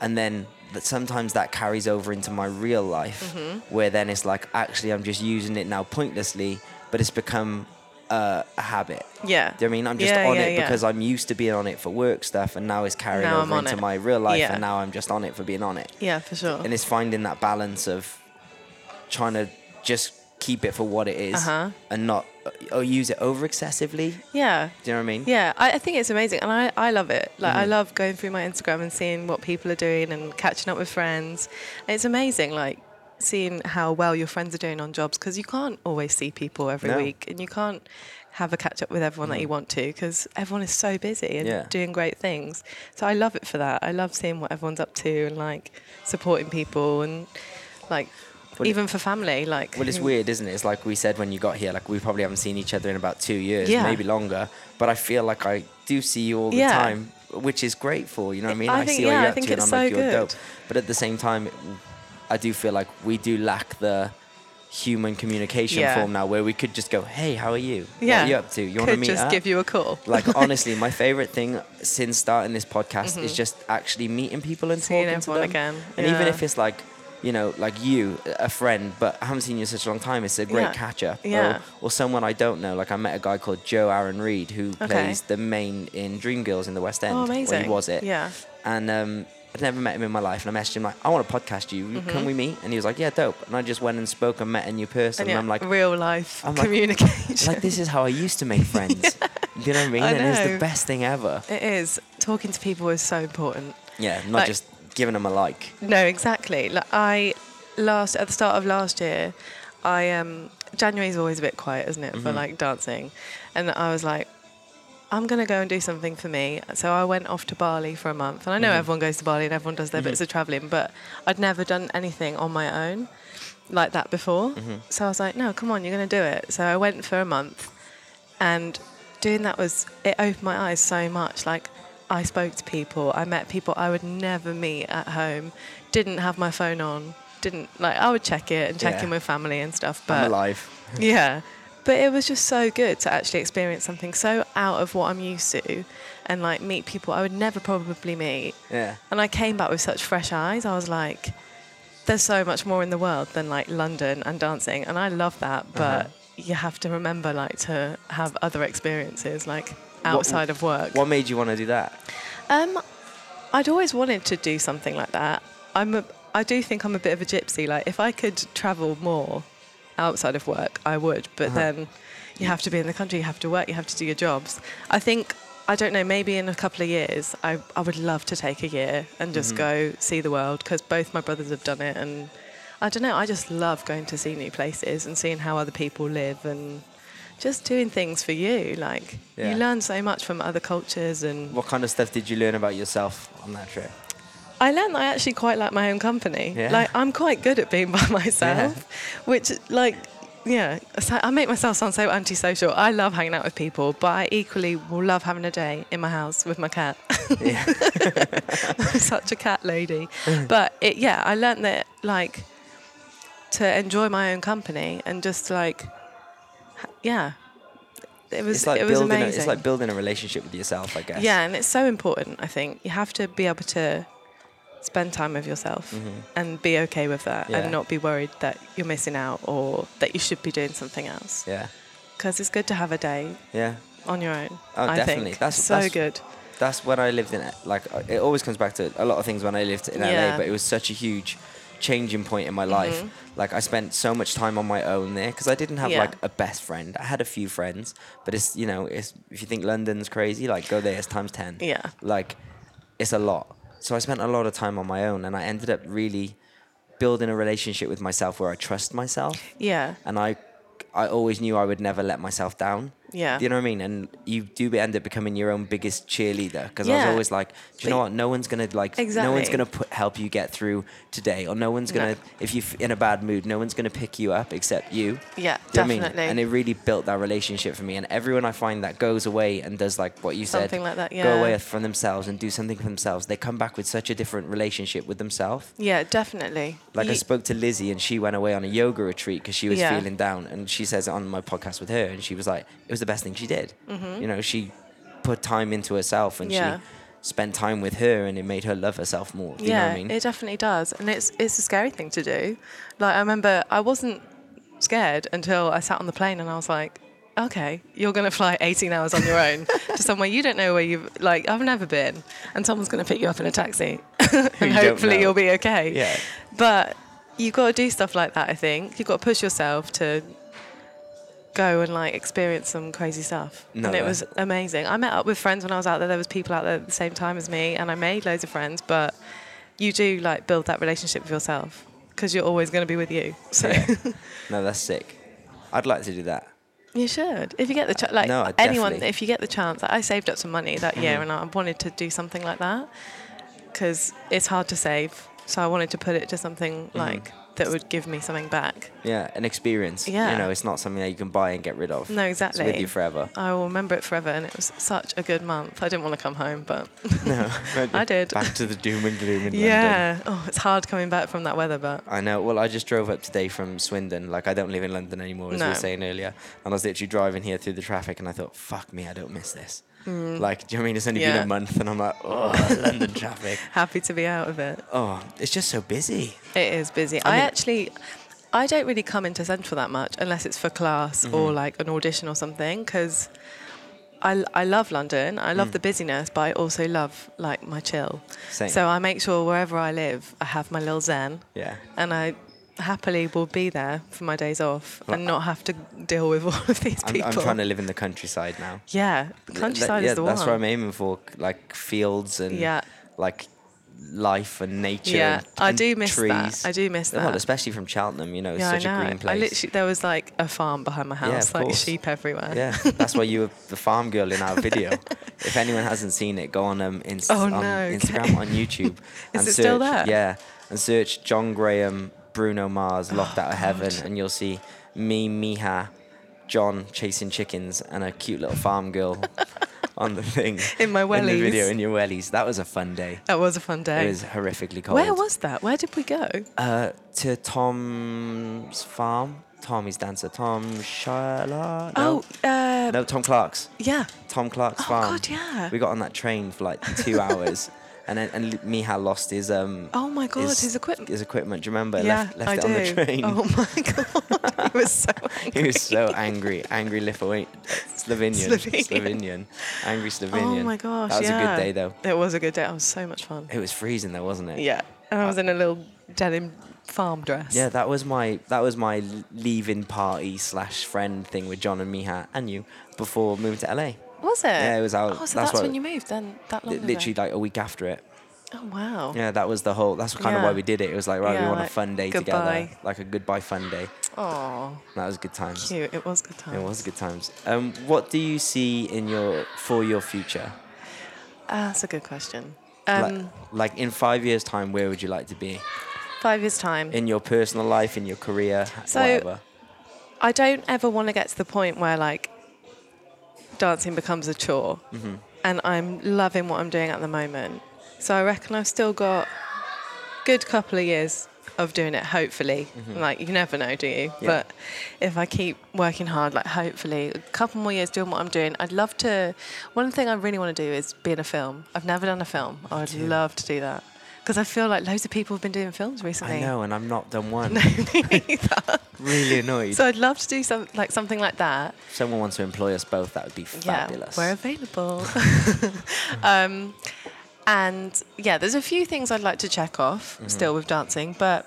And then that sometimes that carries over into my real life mm-hmm. where then it's like, actually, I'm just using it now pointlessly, but it's become uh, a habit. Yeah. Do you know what I mean? I'm just yeah, on yeah, it yeah. because I'm used to being on it for work stuff, and now it's carrying now over into it. My real life yeah. and now I'm just on it for being on it. Yeah, for sure. And it's finding that balance of trying to just keep it for what it is uh-huh. and not or use it over excessively. Yeah. Do you know what I mean? Yeah, I, I think it's amazing, and I, I love it. Like mm-hmm. I love going through my Instagram and seeing what people are doing and catching up with friends. And it's amazing, like seeing how well your friends are doing on jobs, because you can't always see people every no. week, and you can't have a catch up with everyone mm-hmm. that you want to, because everyone is so busy and yeah. doing great things. So I love it for that. I love seeing what everyone's up to and like supporting people and like. Well, even for family, like... Well, it's weird, isn't it? It's like we said when you got here, like, we probably haven't seen each other in about two years, yeah. maybe longer, but I feel like I do see you all the yeah. time, which is grateful, you know what I mean? I, I think, see all yeah, you're I up to, and I'm so like, you're good. Dope. But at the same time, I do feel like we do lack the human communication yeah. form now, where we could just go, hey, how are you? Yeah. What are you up to? You want to meet up? Could just give you a call. Like, honestly, my favorite thing since starting this podcast mm-hmm. is just actually meeting people and Seeing talking to them. Again. And yeah. even if it's like... You know, like you, a friend, but I haven't seen you in such a long time. It's a great yeah. catch-up. Yeah. Or, or someone I don't know. Like I met a guy called Joe Aaron-Reed who okay. plays the main in Dreamgirls in the West End. Oh, amazing. Or he was it. Yeah. And um, I'd never met him in my life. And I messaged him like, I want to podcast you. Mm-hmm. Can we meet? And he was like, yeah, dope. And I just went and spoke and met a new person. And, yeah, and I'm like... Real life I'm communication. Like, like, this is how I used to make friends. yeah. You know what I mean? I know. And it's the best thing ever. It is. Talking to people is so important. Yeah, not like, just... giving them a like. No, exactly. Like I last at the start of last year, I um January is always a bit quiet, isn't it, mm-hmm. for like dancing, and I was like, I'm gonna go and do something for me. So I went off to Bali for a month, and I know mm-hmm. everyone goes to Bali and everyone does their mm-hmm. bits of traveling, but I'd never done anything on my own like that before. Mm-hmm. So I was like, no, come on, you're gonna do it. So I went for a month, and doing that was it opened my eyes so much. Like. I spoke to people. I met people I would never meet at home. Didn't have my phone on. Didn't like. I would check it and check yeah. in with family and stuff. But I'm alive. yeah, but it was just so good to actually experience something so out of what I'm used to, and like meet people I would never probably meet. Yeah. And I came back with such fresh eyes. I was like, "There's so much more in the world than like London and dancing," and I love that. But uh-huh. you have to remember like to have other experiences like. Outside what, of work. What made you want to do that? Um, I'd always wanted to do something like that. I'm a, I do think I'm a bit of a gypsy. Like, if I could travel more outside of work, I would. But uh-huh. then you have to be in the country, you have to work, you have to do your jobs. I think, I don't know, maybe in a couple of years, I, I would love to take a year and just mm-hmm. go see the world, because both my brothers have done it. And I don't know, I just love going to see new places and seeing how other people live and... Just doing things for you, like yeah. you learn so much from other cultures. And what kind of stuff did you learn about yourself on that trip? I learned that I actually quite like my own company. Yeah. Like I'm quite good at being by myself, yeah. which like yeah, I make myself sound so antisocial. I love hanging out with people, but I equally will love having a day in my house with my cat. Yeah. I'm such a cat lady. But it, yeah, I learned that like to enjoy my own company and just like. Yeah, it was. It's like it was amazing. A, it's like building a relationship with yourself, I guess. Yeah, and it's so important. I think you have to be able to spend time with yourself mm-hmm. and be okay with that, yeah. and not be worried that you're missing out or that you should be doing something else. Yeah, because it's good to have a day. Yeah, on your own. Oh, I definitely. Think. That's so that's, good. That's when I lived in it. Like it always comes back to a lot of things when I lived in L A, yeah. but it was such a huge. changing point in my life. Mm-hmm. Like I spent so much time on my own there because I didn't have yeah. like a best friend. I had a few friends, but it's, you know, it's, if you think London's crazy, like go there, it's times ten. Yeah. Like it's a lot. So I spent a lot of time on my own and I ended up really building a relationship with myself where I trust myself. Yeah. And I I always knew I would never let myself down. Yeah. Do you know what I mean? And you do end up becoming your own biggest cheerleader because yeah. I was always like, do you but know what? No one's going to like, exactly. no one's going to put help you get through today or no one's going to, no. if you're in a bad mood, no one's going to pick you up except you. Yeah, do definitely. You know what I mean? And it really built that relationship for me. And everyone I find that goes away and does like what you something said, like that, yeah. go away from themselves and do something for themselves, they come back with such a different relationship with themselves. Yeah, definitely. Like you- I spoke to Lizzie and she went away on a yoga retreat because she was yeah. feeling down and she says it on my podcast with her and she was like, it was the best thing she did. Mm-hmm. You know, she put time into herself and yeah. she spent time with her and it made her love herself more. Do yeah, you know what I mean? It definitely does. And it's it's a scary thing to do. Like I remember I wasn't scared until I sat on the plane and I was like, okay, you're going to fly eighteen hours on your own to somewhere you don't know where you've, like, I've never been. And someone's going to pick you up in a taxi and hopefully you'll be okay. Yeah. But you've got to do stuff like that, I think. You've got to push yourself to go and like experience some crazy stuff. No, and it was amazing. I met up with friends when I was out there. There was people out there at the same time as me and I made loads of friends, but you do like build that relationship with yourself because you're always going to be with you. So yeah. No, that's sick. I'd like to do that. You should. If you get the chance, like no, anyone, if you get the chance, like, I saved up some money that year and I wanted to do something like that because it's hard to save. So I wanted to put it to something mm-hmm. like that would give me something back. Yeah, an experience. Yeah. You know, it's not something that you can buy and get rid of. No, exactly. It's with you forever. I will remember it forever, and it was such a good month. I didn't want to come home, but no, I did. Back to the doom and gloom in yeah. London. Yeah. Oh, it's hard coming back from that weather, but... I know. Well, I just drove up today from Swindon. Like, I don't live in London anymore, as no. we were saying earlier. And I was literally driving here through the traffic, and I thought, fuck me, I don't miss this. Mm. Like, do you know what I mean? It's only yeah. been a month, and I'm like, oh, London traffic. Happy to be out of it. Oh, it's just so busy. It is busy. I, I mean, actually, I don't really come into Central that much unless it's for class mm-hmm. or like an audition or something, because I, I love London. I love mm. the busyness, but I also love like my chill. Same. So I make sure wherever I live, I have my little zen. Yeah. And I happily will be there for my days off well, and not have to deal with all of these people. I'm, I'm trying to live in the countryside now. Yeah, the countryside Th- yeah, is the one. That's what I'm aiming for, like fields and yeah. like life and nature. Yeah, and I do miss trees. that. I do miss that. Well, especially from Cheltenham, you know, it's yeah, such I know. a green place. I literally, there was like a farm behind my house, yeah, like course. sheep everywhere. Yeah, that's why you were the farm girl in our video. If anyone hasn't seen it, go on um Inst- oh, no, on okay. Instagram, on YouTube. Is and it search, still there? Yeah, and search John Graham, Bruno Mars, Locked oh, Out of Heaven, God. And you'll see me, Miha, John chasing chickens, and a cute little farm girl on the thing. In my wellies. In the video, in your wellies. That was a fun day. That was a fun day. It was horrifically cold. Where was that? Where did we go? Uh, to Tom's farm. Tommy's dancer. Tom Shala. No. Oh, uh, no, Tom Clark's. Yeah. Tom Clark's oh, farm. Oh, God, yeah. We got on that train for like two hours. And then, and Miha lost his um. Oh my God, his, his equipment. His equipment. Do you remember? Yeah, left, left I it do. on the train. Oh my God, he was so angry. He was so angry, angry Lithuanian, Slovenian, Slovenian, Slovenian, angry Slovenian. Oh my gosh, that was yeah. a good day though. It was a good day. It was so much fun. It was freezing though, wasn't it? Yeah, and I was in a little denim farm dress. Yeah, that was my that was my leaving party slash friend thing with John and Miha and you before moving to L A. Was it? Yeah, it was out. Oh, so that's, that's when you moved then, that long Literally ago. Like a week after it. Oh, wow. Yeah, that was the whole, that's kind yeah. of why we did it. It was like, right, yeah, we want like, a fun day goodbye. together. Like a goodbye fun day. Oh. That was good times. Cute, it was good times. It was good times. Um, what do you see in your, for your future? Uh, that's a good question. Um, like, like in five years' time, where would you like to be? Five years' time. In your personal life, in your career, so, whatever. I don't ever want to get to the point where like, dancing becomes a chore mm-hmm. and I'm loving what I'm doing at the moment, so I reckon I've still got a good couple of years of doing it, hopefully mm-hmm. like you never know, do you? Yeah. But if I keep working hard, like hopefully a couple more years doing what I'm doing. I'd love to, one thing I really want to do is be in a film. I've never done a film. I would yeah. love to do that because I feel like loads of people have been doing films recently. I know, and I've not done one. No, me neither. Really annoyed. So I'd love to do some, like something like that. If someone wants to employ us both, that would be fabulous. Yeah, we're available. um, And yeah, there's a few things I'd like to check off mm-hmm. still with dancing, but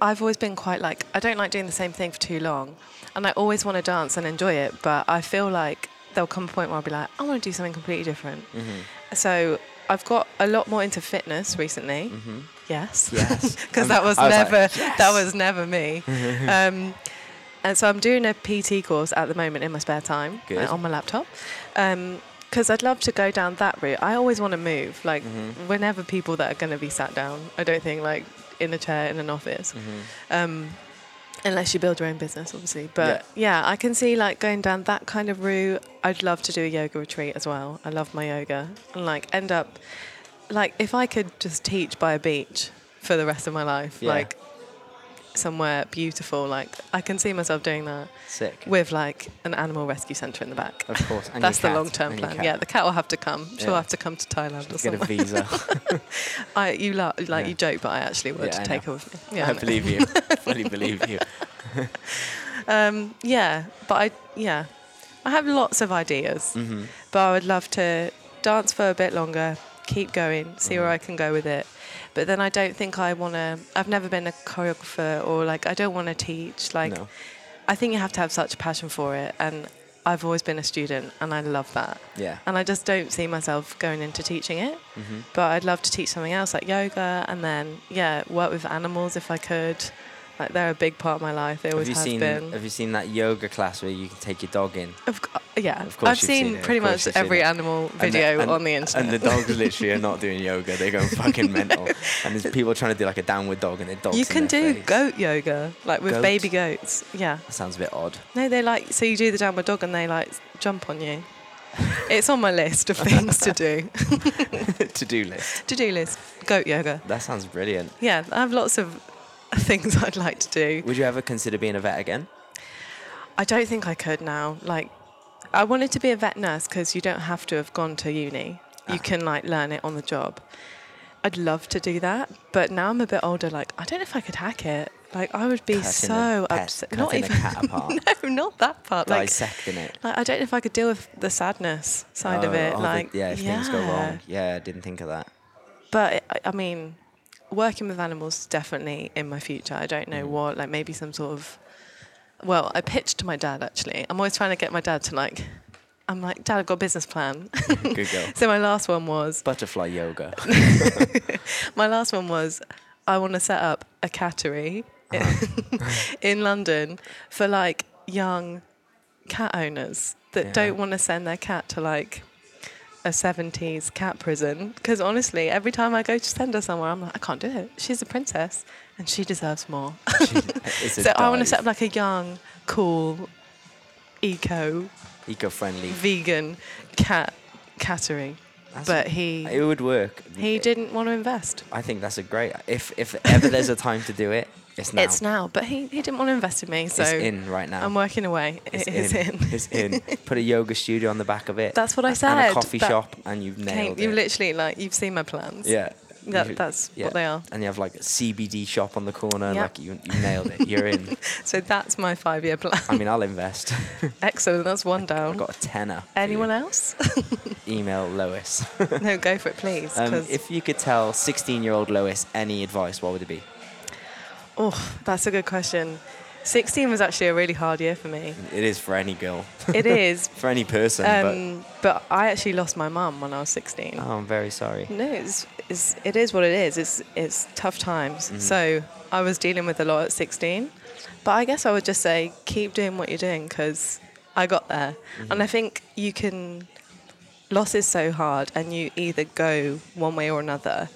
I've always been quite like, I don't like doing the same thing for too long. And I always want to dance and enjoy it, but I feel like there'll come a point where I'll be like, I want to do something completely different. Mm-hmm. So I've got a lot more into fitness recently. Mm-hmm. Yes. Yes. Because that was, was never, like, yes. that was never me. um, and so I'm doing a P T course at the moment in my spare time, like, on my laptop. Um, Because I'd love to go down that route. I always want to move. Like, mm-hmm. we're never people that are going to be sat down, I don't think, like, in a chair in an office. Mm-hmm. Um, unless you build your own business, obviously. But, yeah. yeah, I can see, like, going down that kind of route. I'd love to do a yoga retreat as well. I love my yoga. And, like, end up... Like, if I could just teach by a beach for the rest of my life, yeah. like, somewhere beautiful, like, I can see myself doing that. Sick. With, like, an animal rescue centre in the back. Of course. And that's the long-term and plan. Yeah, the cat will have to come. She'll yeah. have to come to Thailand She'll or something. Get somewhere. A visa. I, you lo- like, yeah. you joke, but I actually would yeah, I take know. her with me. Yeah, I, I believe you. I fully believe you. um, yeah, but I, yeah. I have lots of ideas, mm-hmm. but I would love to dance for a bit longer, keep going, see mm-hmm. where I can go with it. But then I don't think I want to... I've never been a choreographer or, like, I don't want to teach. Like, no. I think you have to have such a passion for it. And I've always been a student, and I love that. Yeah. And I just don't see myself going into teaching it. Mm-hmm. But I'd love to teach something else, like yoga, and then, yeah, work with animals if I could. Like, they're a big part of my life. They always have, you have seen, been. Have you seen that yoga class where you can take your dog in? Of course. Yeah, of course I've seen, seen pretty much every animal video and the, and, on the internet. And the dogs literally are not doing yoga; they're going fucking mental. And there's people trying to do like a downward dog, and their dogs. You can in their do face. goat yoga, like with goats? baby goats. Yeah, that sounds a bit odd. No, they like so you do the downward dog, and they like jump on you. It's on my list of things to do. to do list. To do list. Goat yoga. That sounds brilliant. Yeah, I have lots of things I'd like to do. Would you ever consider being a vet again? I don't think I could now. Like. I wanted to be a vet nurse because you don't have to have gone to uni. You uh-huh. can, like, learn it on the job. I'd love to do that, but now I'm a bit older, like, I don't know if I could hack it. Like, I would be cutting so upset. Not even... the cat apart. No, not that part. Dissecting like, it. Like, I don't know if I could deal with the sadness side oh, of it. Oh, like, the, yeah, if yeah. things go wrong. Yeah, I didn't think of that. But, it, I mean, working with animals is definitely in my future. I don't know mm. what, like, maybe some sort of... Well, I pitched to my dad, actually. I'm always trying to get my dad to, like... I'm like, Dad, I've got a business plan. Good girl. So my last one was... Butterfly yoga. My last one was, I want to set up a cattery uh-huh. in London for, like, young cat owners that yeah. don't want to send their cat to, like, a seventies cat prison. Because, honestly, every time I go to send her somewhere, I'm like, I can't do it. She's a princess. And she deserves more. so dive. I want to set up like a young, cool, eco, eco-friendly, vegan cat cattery. That's but a, he, it would work. He it, didn't want to invest. I think that's a great. If if ever there's a time to do it, it's now. It's now. But he, he didn't want to invest in me, so it's in right now. I'm working away. It's it is in. in. It's in. Put a yoga studio on the back of it. That's what I and, said. And a coffee that shop, and you've nailed it. You literally like you've seen my plans. Yeah. That, that's yeah. what they are. And you have like a C B D shop on the corner. Yep. Like you, you nailed it. You're in. So that's my five-year plan. I mean, I'll invest. Excellent. That's one down. I've got a tenner. Anyone else? Email Lois. No, go for it, please. Um, if you could tell sixteen-year-old Lois any advice, what would it be? Oh, that's a good question. sixteen was actually a really hard year for me. It is for any girl. It is. For any person. Um, but. but I actually lost my mum when I was sixteen. Oh, I'm very sorry. No, it's, it's, it is what it is. It's, it's tough times. Mm-hmm. So I was dealing with a lot at sixteen. But I guess I would just say keep doing what you're doing because I got there. Mm-hmm. And I think you can... Loss is so hard and you either go one way or another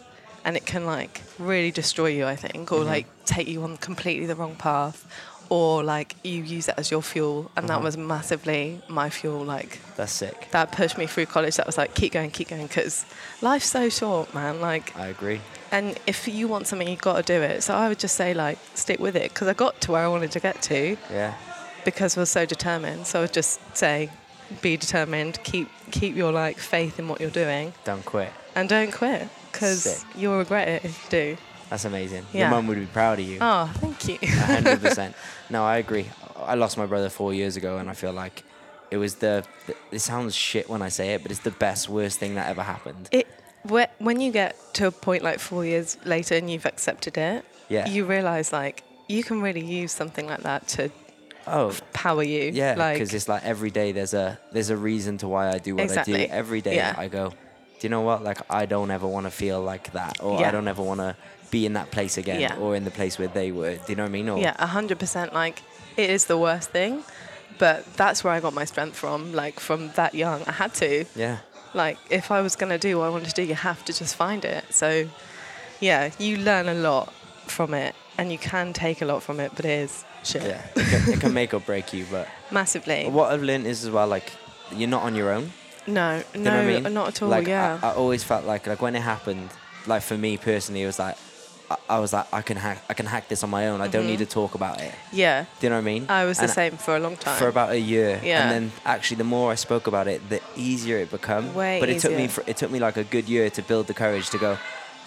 and it can, like, really destroy you, I think, or, mm-hmm. like, take you on completely the wrong path. Or, like, you use it as your fuel. And uh-huh. that was massively my fuel, like... That's sick. That pushed me through college. That was like, keep going, keep going, because life's so short, man. Like... I agree. And if you want something, you've got to do it. So I would just say, like, stick with it, because I got to where I wanted to get to. Yeah. Because I was so determined. So I would just say, be determined. Keep, keep your, like, faith in what you're doing. Don't quit. And don't quit, because you'll regret it if you do. That's amazing. Yeah. Your mum would be proud of you. Oh, thank you. one hundred percent. No, I agree. I lost my brother four years ago, and I feel like it was the... It sounds shit when I say it, but it's the best, worst thing that ever happened. It When you get to a point like four years later and you've accepted it, yeah. you realise, like, you can really use something like that to oh, power you. Yeah, because like, it's like every day there's a there's a reason to why I do what exactly. I do. Every day yeah. I go, do you know what? Like, I don't ever want to feel like that, or yeah. I don't ever want to be in that place again yeah. or in the place where they were. Do you know what I mean? Or, yeah, one hundred percent. Like, it is the worst thing, but that's where I got my strength from. Like, from that young, I had to. Yeah. Like, if I was going to do what I wanted to do, you have to just find it. So, yeah, you learn a lot from it, and you can take a lot from it, but it is shit. Yeah, it can, it can make or break you, but... Massively. What I've learned is as well, like, you're not on your own. No, you know no, what I mean? Not at all, like, yeah. I, I always felt like, like, when it happened, like, for me personally, it was like, I, I was like, I can, hack, I can hack this on my own. I mm-hmm. don't need to talk about it. Yeah. Do you know what I mean? I was and the same for a long time. For about a year. Yeah. And then, actually, the more I spoke about it, the easier it became. Way But it easier. took me, for, it took me, like, a good year to build the courage to go...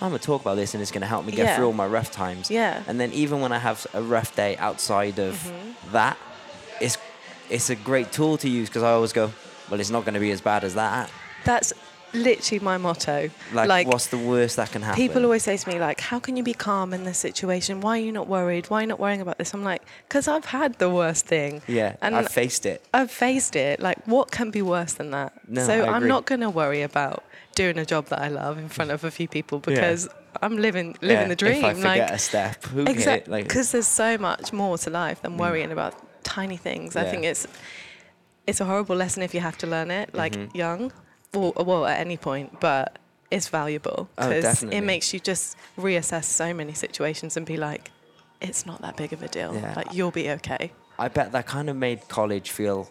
I'm going to talk about this and it's going to help me get yeah. through all my rough times. Yeah. And then even when I have a rough day outside of mm-hmm. that, it's it's a great tool to use because I always go, well, it's not going to be as bad as that. That's literally my motto. Like, like, what's the worst that can happen? People always say to me, like, how can you be calm in this situation? Why are you not worried? Why are you not worrying about this? I'm like, because I've had the worst thing. Yeah, and I've faced it. I've faced it. Like, what can be worse than that? No, so I agree. I'm not going to worry about doing a job that I love in front of a few people because yeah. I'm living living yeah, the dream. If I forget like, a step, who exactly, like, because there's so much more to life than worrying mm. about tiny things. Yeah. I think it's it's a horrible lesson if you have to learn it, like mm-hmm. young, or well, at any point, but it's valuable because oh, it makes you just reassess so many situations and be like, it's not that big of a deal. Yeah. Like, you'll be okay. I bet that kind of made college feel...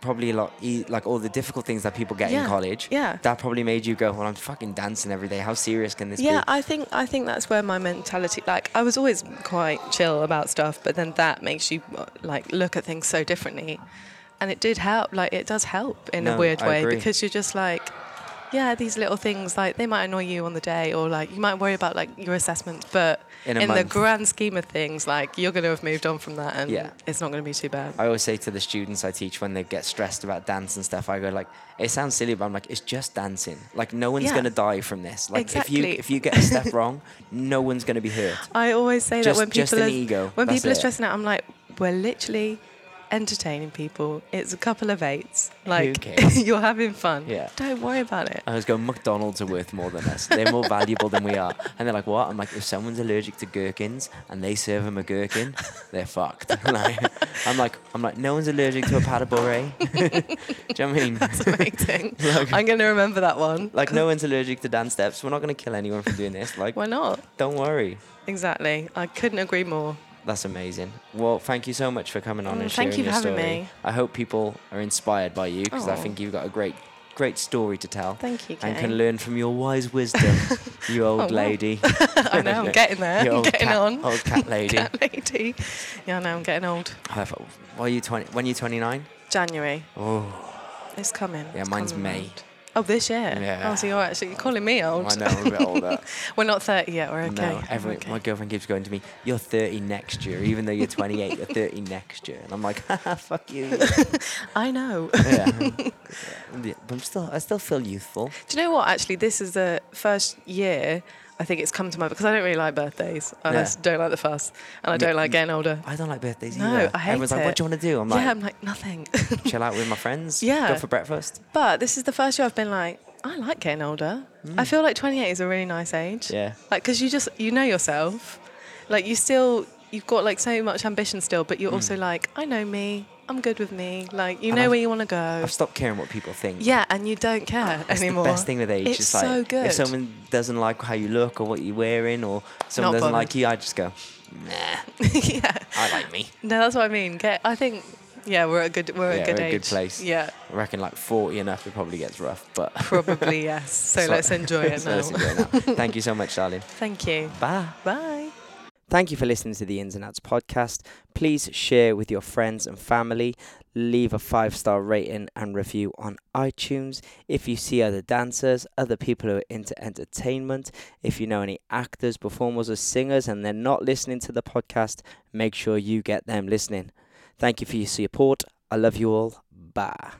probably a lot, e- like all the difficult things that people get yeah, in college. Yeah. That probably made you go, well, I'm fucking dancing every day. How serious can this yeah, be? Yeah, I think I think that's where my mentality, like, I was always quite chill about stuff, but then that makes you, like, look at things so differently. And it did help, like, it does help in no, a weird I way agree. Because you're just like, yeah, these little things, like, they might annoy you on the day or, like, you might worry about, like, your assessments, but in, in the grand scheme of things, like, you're going to have moved on from that and yeah. it's not going to be too bad. I always say to the students I teach when they get stressed about dance and stuff, I go, like, it sounds silly, but I'm like, it's just dancing. Like, no one's yeah. going to die from this. Like, exactly. if you if you get a step wrong, no one's going to be hurt. I always say just, that when people, are, ego, when people are stressing out, I'm like, we're literally... entertaining people. It's a couple of eights. Like, you're having fun. Yeah. Don't worry about it. I was going, McDonald's are worth more than us. They're more valuable than we are. And they're like, what? I'm like, if someone's allergic to gherkins and they serve them a gherkin, they're fucked. Like, I'm like, I'm like, no one's allergic to a pat of bourrée. Do you know what I mean? That's amazing. Like, I'm going to remember that one. Like, no one's allergic to dance steps. We're not going to kill anyone from doing this. Like, why not? Don't worry. Exactly. I couldn't agree more. That's amazing. Well, thank you so much for coming on mm, and sharing your story. Thank you for having me. I hope people are inspired by you because I think you've got a great, great story to tell. Thank you, Kay. And can learn from your wise wisdom, you old oh, lady. I know, I'm getting there. I'm getting cat, on. Old cat lady. Cat lady. Yeah, I know, I'm getting old. Why are you twenty? When are you twenty-nine? January. Oh. It's coming. Yeah, it's mine's coming May. Around. Oh, this year? Yeah. Oh, so you're actually you're calling me old. I know, I'm a bit older. We're not thirty yet, we're okay. No, every, okay. My girlfriend keeps going to me, you're thirty next year, even though you're twenty-eight, you're thirty next year. And I'm like, haha, fuck you. I know. Yeah. But I'm still, I still feel youthful. Do you know what, actually, this is the first year I think it's come to my... Because I don't really like birthdays. I yeah. just don't like the fuss. And I don't like getting older. I don't like birthdays no, either. No, I hate Everyone's it. Everyone's like, what do you want to do? I'm like... Yeah, I'm like, nothing. Chill out with my friends. Yeah. Go for breakfast. But this is the first year I've been like, I like getting older. Mm. I feel like twenty-eight is a really nice age. Yeah. Like, because you just... You know yourself. Like, you still... You've got, like, so much ambition still, but you're mm. also like, I know me. I'm good with me. Like, you and know I've, where you want to go. I've stopped caring what people think. Yeah, and you don't care That's anymore. It's the best thing with age. It's, it's so like, good. If someone doesn't like how you look or what you're wearing or someone Not doesn't bothered. Like you, I just go, nah. Yeah. I like me. No, that's what I mean. Get, I think, yeah, we're at a good, we're yeah, at good we're age. Yeah, a good place. Yeah. I reckon like forty and up, it probably gets rough, but... Probably, yes. So let's enjoy it now. So let's enjoy it now. Thank you so much, darling. Thank you. Bye. Bye. Thank you for listening to the Ins and Outs podcast. Please share with your friends and family. Leave a five-star rating and review on iTunes. If you see other dancers, other people who are into entertainment, if you know any actors, performers or singers and they're not listening to the podcast, make sure you get them listening. Thank you for your support. I love you all. Bye.